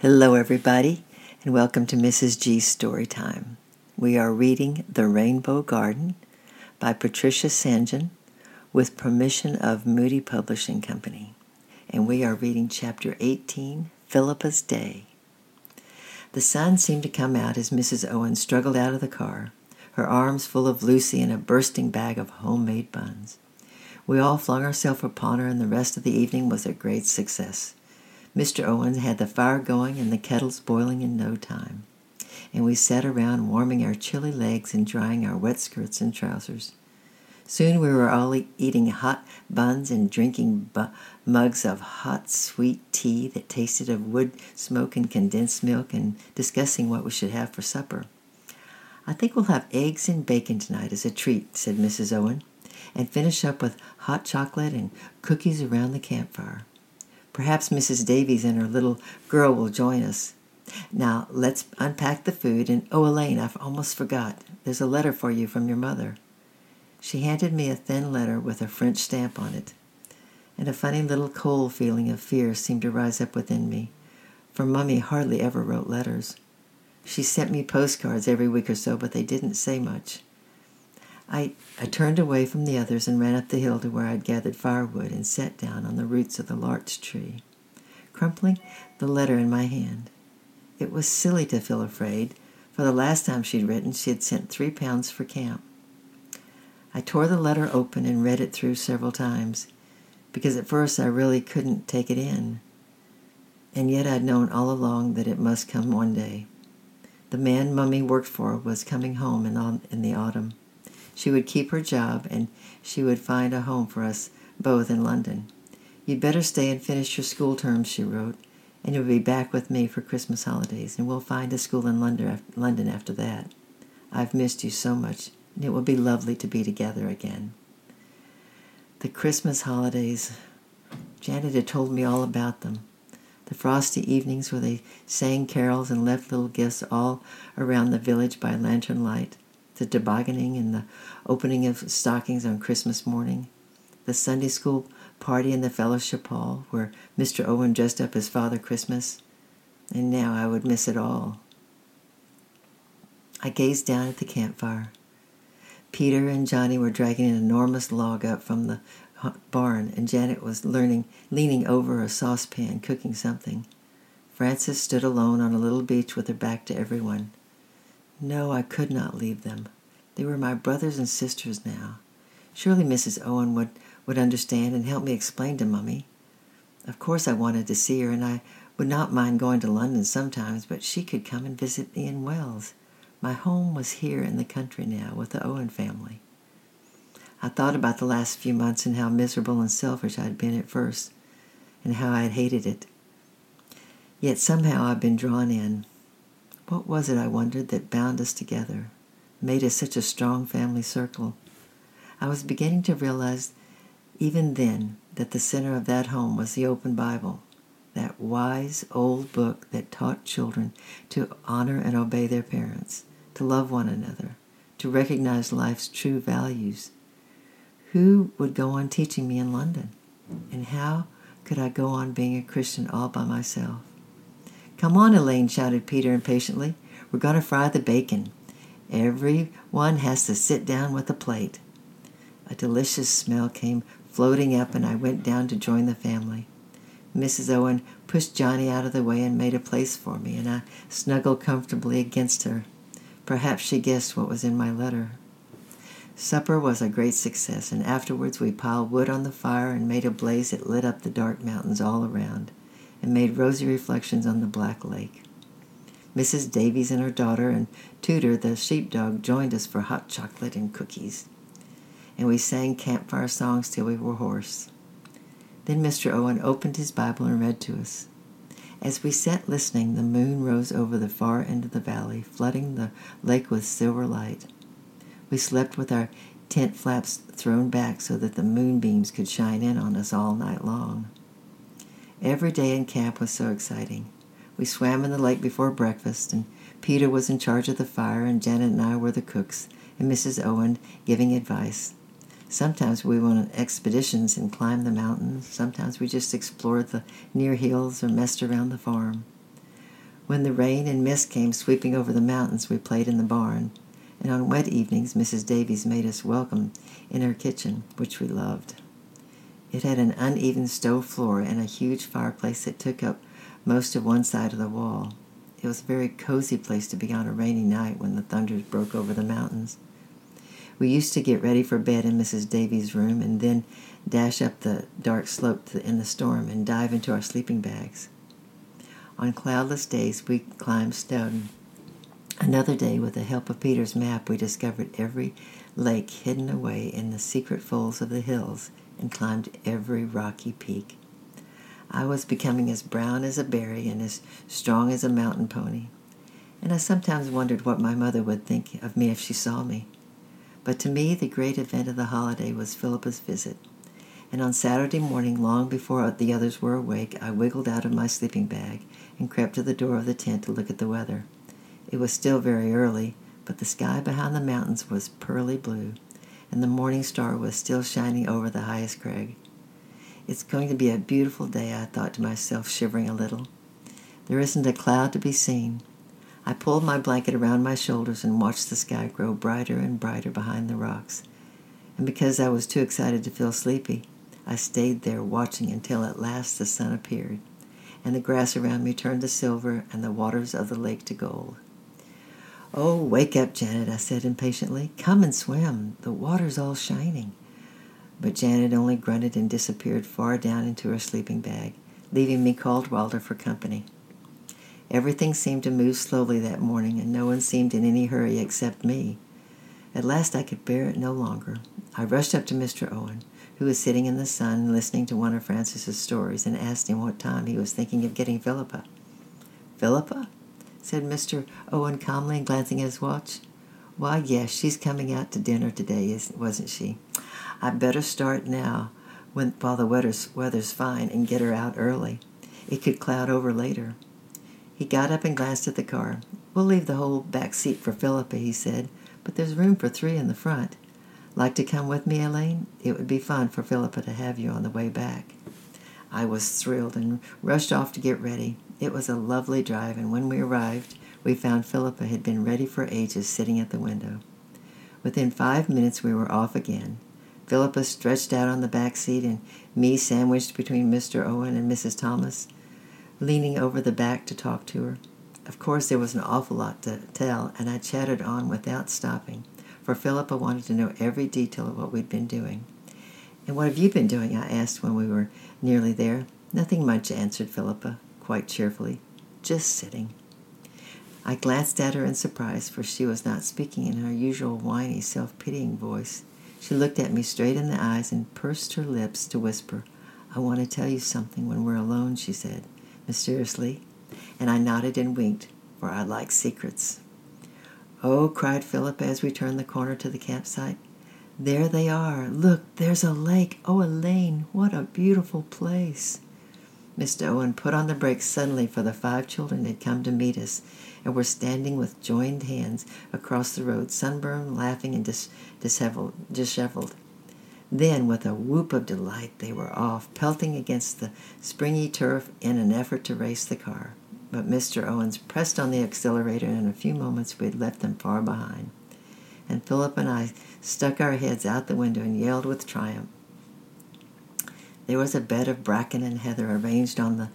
Hello, everybody, and welcome to Mrs. G's Storytime. We are reading The Rainbow Garden by Patricia St. John with permission of Moody Publishing Company. And we are reading Chapter 18, Philippa's Day. The sun seemed to come out as Mrs. Owen struggled out of the car, her arms full of Lucy and a bursting bag of homemade buns. We all flung ourselves upon her, and the rest of the evening was a great success. Mr. Owen had the fire going and the kettles boiling in no time, and we sat around warming our chilly legs and drying our wet skirts and trousers. Soon we were all eating hot buns and drinking mugs of hot, sweet tea that tasted of wood smoke and condensed milk, and discussing what we should have for supper. "I think we'll have eggs and bacon tonight as a treat," said Mrs. Owen, "and finish up with hot chocolate and cookies around the campfire. Perhaps Mrs. Davies and her little girl will join us. Now, let's unpack the food, and oh, Elaine, I've almost forgot. There's a letter for you from your mother." She handed me a thin letter with a French stamp on it, and a funny little cold feeling of fear seemed to rise up within me, for Mummy hardly ever wrote letters. She sent me postcards every week or so, but they didn't say much. I turned away from the others and ran up the hill to where I'd gathered firewood and sat down on the roots of the larch tree, crumpling the letter in my hand. It was silly to feel afraid, for the last time she'd written, she had sent 3 pounds for camp. I tore the letter open and read it through several times, because at first I really couldn't take it in. And yet I'd known all along that it must come one day. The man Mummy worked for was coming home in the autumn. She would keep her job, and she would find a home for us both in London. "You'd better stay and finish your school term," she wrote, "and you'll be back with me for Christmas holidays, and we'll find a school in London after that. I've missed you so much, and it will be lovely to be together again." The Christmas holidays. Janet had told me all about them. The frosty evenings where they sang carols and left little gifts all around the village by lantern light. The tobogganing and the opening of stockings on Christmas morning, the Sunday school party in the fellowship hall where Mr. Owen dressed up as Father Christmas, and now I would miss it all. I gazed down at the campfire. Peter and Johnny were dragging an enormous log up from the barn, and Janet was leaning over a saucepan cooking something. Frances stood alone on a little beach with her back to everyone. No, I could not leave them. They were my brothers and sisters now. Surely Mrs. Owen would understand and help me explain to Mummy. Of course I wanted to see her, and I would not mind going to London sometimes, but she could come and visit me in Wells. My home was here in the country now with the Owen family. I thought about the last few months and how miserable and selfish I had been at first, and how I had hated it. Yet somehow I'd been drawn in. What was it, I wondered, that bound us together, made us such a strong family circle? I was beginning to realize even then that the center of that home was the open Bible, that wise old book that taught children to honor and obey their parents, to love one another, to recognize life's true values. Who would go on teaching me in London? And how could I go on being a Christian all by myself? "Come on, Elaine," shouted Peter impatiently. "We're going to fry the bacon. Everyone has to sit down with a plate." A delicious smell came floating up, and I went down to join the family. Mrs. Owen pushed Johnny out of the way and made a place for me, and I snuggled comfortably against her. Perhaps she guessed what was in my letter. Supper was a great success, and afterwards we piled wood on the fire and made a blaze that lit up the dark mountains all around, and made rosy reflections on the black lake. Mrs. Davies and her daughter and Tudor, the sheepdog, joined us for hot chocolate and cookies, and we sang campfire songs till we were hoarse. Then Mr. Owen opened his Bible and read to us. As we sat listening, the moon rose over the far end of the valley, flooding the lake with silver light. We slept with our tent flaps thrown back so that the moonbeams could shine in on us all night long. Every day in camp was so exciting. We swam in the lake before breakfast, and Peter was in charge of the fire, and Janet and I were the cooks, and Mrs. Owen giving advice. Sometimes we went on expeditions and climbed the mountains. Sometimes we just explored the near hills or messed around the farm. When the rain and mist came sweeping over the mountains, we played in the barn, and on wet evenings Mrs. Davies made us welcome in her kitchen, which we loved. It had an uneven stove floor and a huge fireplace that took up most of one side of the wall. It was a very cozy place to be on a rainy night when the thunders broke over the mountains. We used to get ready for bed in Mrs. Davies' room and then dash up the dark slope in the storm and dive into our sleeping bags. On cloudless days, we climbed Snowdon. Another day, with the help of Peter's map, we discovered every lake hidden away in the secret folds of the hills and climbed every rocky peak. I was becoming as brown as a berry and as strong as a mountain pony, and I sometimes wondered what my mother would think of me if she saw me. But to me, the great event of the holiday was Philippa's visit. And on Saturday morning, long before the others were awake, I wiggled out of my sleeping bag and crept to the door of the tent to look at the weather. It was still very early, but the sky behind the mountains was pearly blue, and the morning star was still shining over the highest crag. It's going to be a beautiful day, I thought to myself, shivering a little. There isn't a cloud to be seen. I pulled my blanket around my shoulders and watched the sky grow brighter and brighter behind the rocks. And because I was too excited to feel sleepy, I stayed there watching until at last the sun appeared, and the grass around me turned to silver and the waters of the lake to gold. "Oh, wake up, Janet," I said impatiently. "Come and swim. The water's all shining." But Janet only grunted and disappeared far down into her sleeping bag, leaving me Cadwalader for company. Everything seemed to move slowly that morning, and no one seemed in any hurry except me. At last I could bear it no longer. I rushed up to Mr. Owen, who was sitting in the sun listening to one of Francis's stories, and asked him what time he was thinking of getting Philippa. "Philippa?" said Mr. Owen calmly, glancing at his watch. "Why, yes, she's coming out to dinner today, wasn't she? I'd better start now while the weather's fine and get her out early. It could cloud over later." He got up and glanced at the car. "We'll leave the whole back seat for Philippa," he said, "but there's room for three in the front. Like to come with me, Elaine? It would be fun for Philippa to have you on the way back." I was thrilled and rushed off to get ready. It was a lovely drive, and when we arrived, we found Philippa had been ready for ages, sitting at the window. Within 5 minutes, we were off again. Philippa stretched out on the back seat, and me sandwiched between Mr. Owen and Mrs. Thomas, leaning over the back to talk to her. Of course, there was an awful lot to tell, and I chattered on without stopping, for Philippa wanted to know every detail of what we'd been doing. "And what have you been doing?" I asked when we were nearly there. "Nothing much," answered Philippa, quite cheerfully. "Just sitting." I glanced at her in surprise, for she was not speaking in her usual whiny, self-pitying voice. She looked at me straight in the eyes and pursed her lips to whisper. "I want to tell you something when we're alone," she said, mysteriously, and I nodded and winked, for I like secrets. "Oh," cried Philippa as we turned the corner to the campsite. "There they are. Look, there's a lake. Oh, Elaine, what a beautiful place." Mr. Owen put on the brakes suddenly, for the five children had come to meet us and were standing with joined hands across the road, sunburned, laughing, and disheveled. Then, with a whoop of delight, they were off, pelting against the springy turf in an effort to race the car. But Mr. Owens pressed on the accelerator, and in a few moments we had left them far behind. And Philip and I stuck our heads out the window and yelled with triumph. There was a bed of bracken and heather arranged on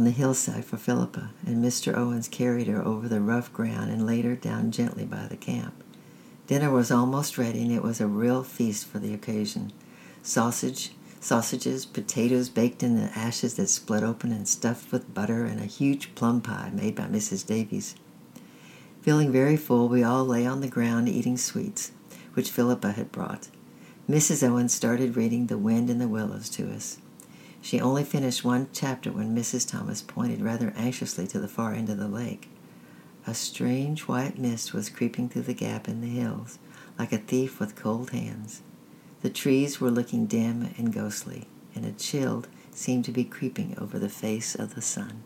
the hillside for Philippa, and Mr. Owens carried her over the rough ground and laid her down gently by the camp. Dinner was almost ready, and it was a real feast for the occasion. Sausages, potatoes baked in the ashes that split open and stuffed with butter, and a huge plum pie made by Mrs. Davies. Feeling very full, we all lay on the ground eating sweets, which Philippa had brought. Mrs. Owen started reading The Wind in the Willows to us. She only finished one chapter when Mrs. Thomas pointed rather anxiously to the far end of the lake. A strange white mist was creeping through the gap in the hills, like a thief with cold hands. The trees were looking dim and ghostly, and a chill seemed to be creeping over the face of the sun.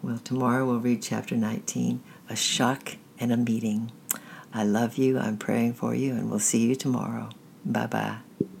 Well, tomorrow we'll read Chapter 19, A Shock and a Meeting. I love you, I'm praying for you, and we'll see you tomorrow. Bye-bye.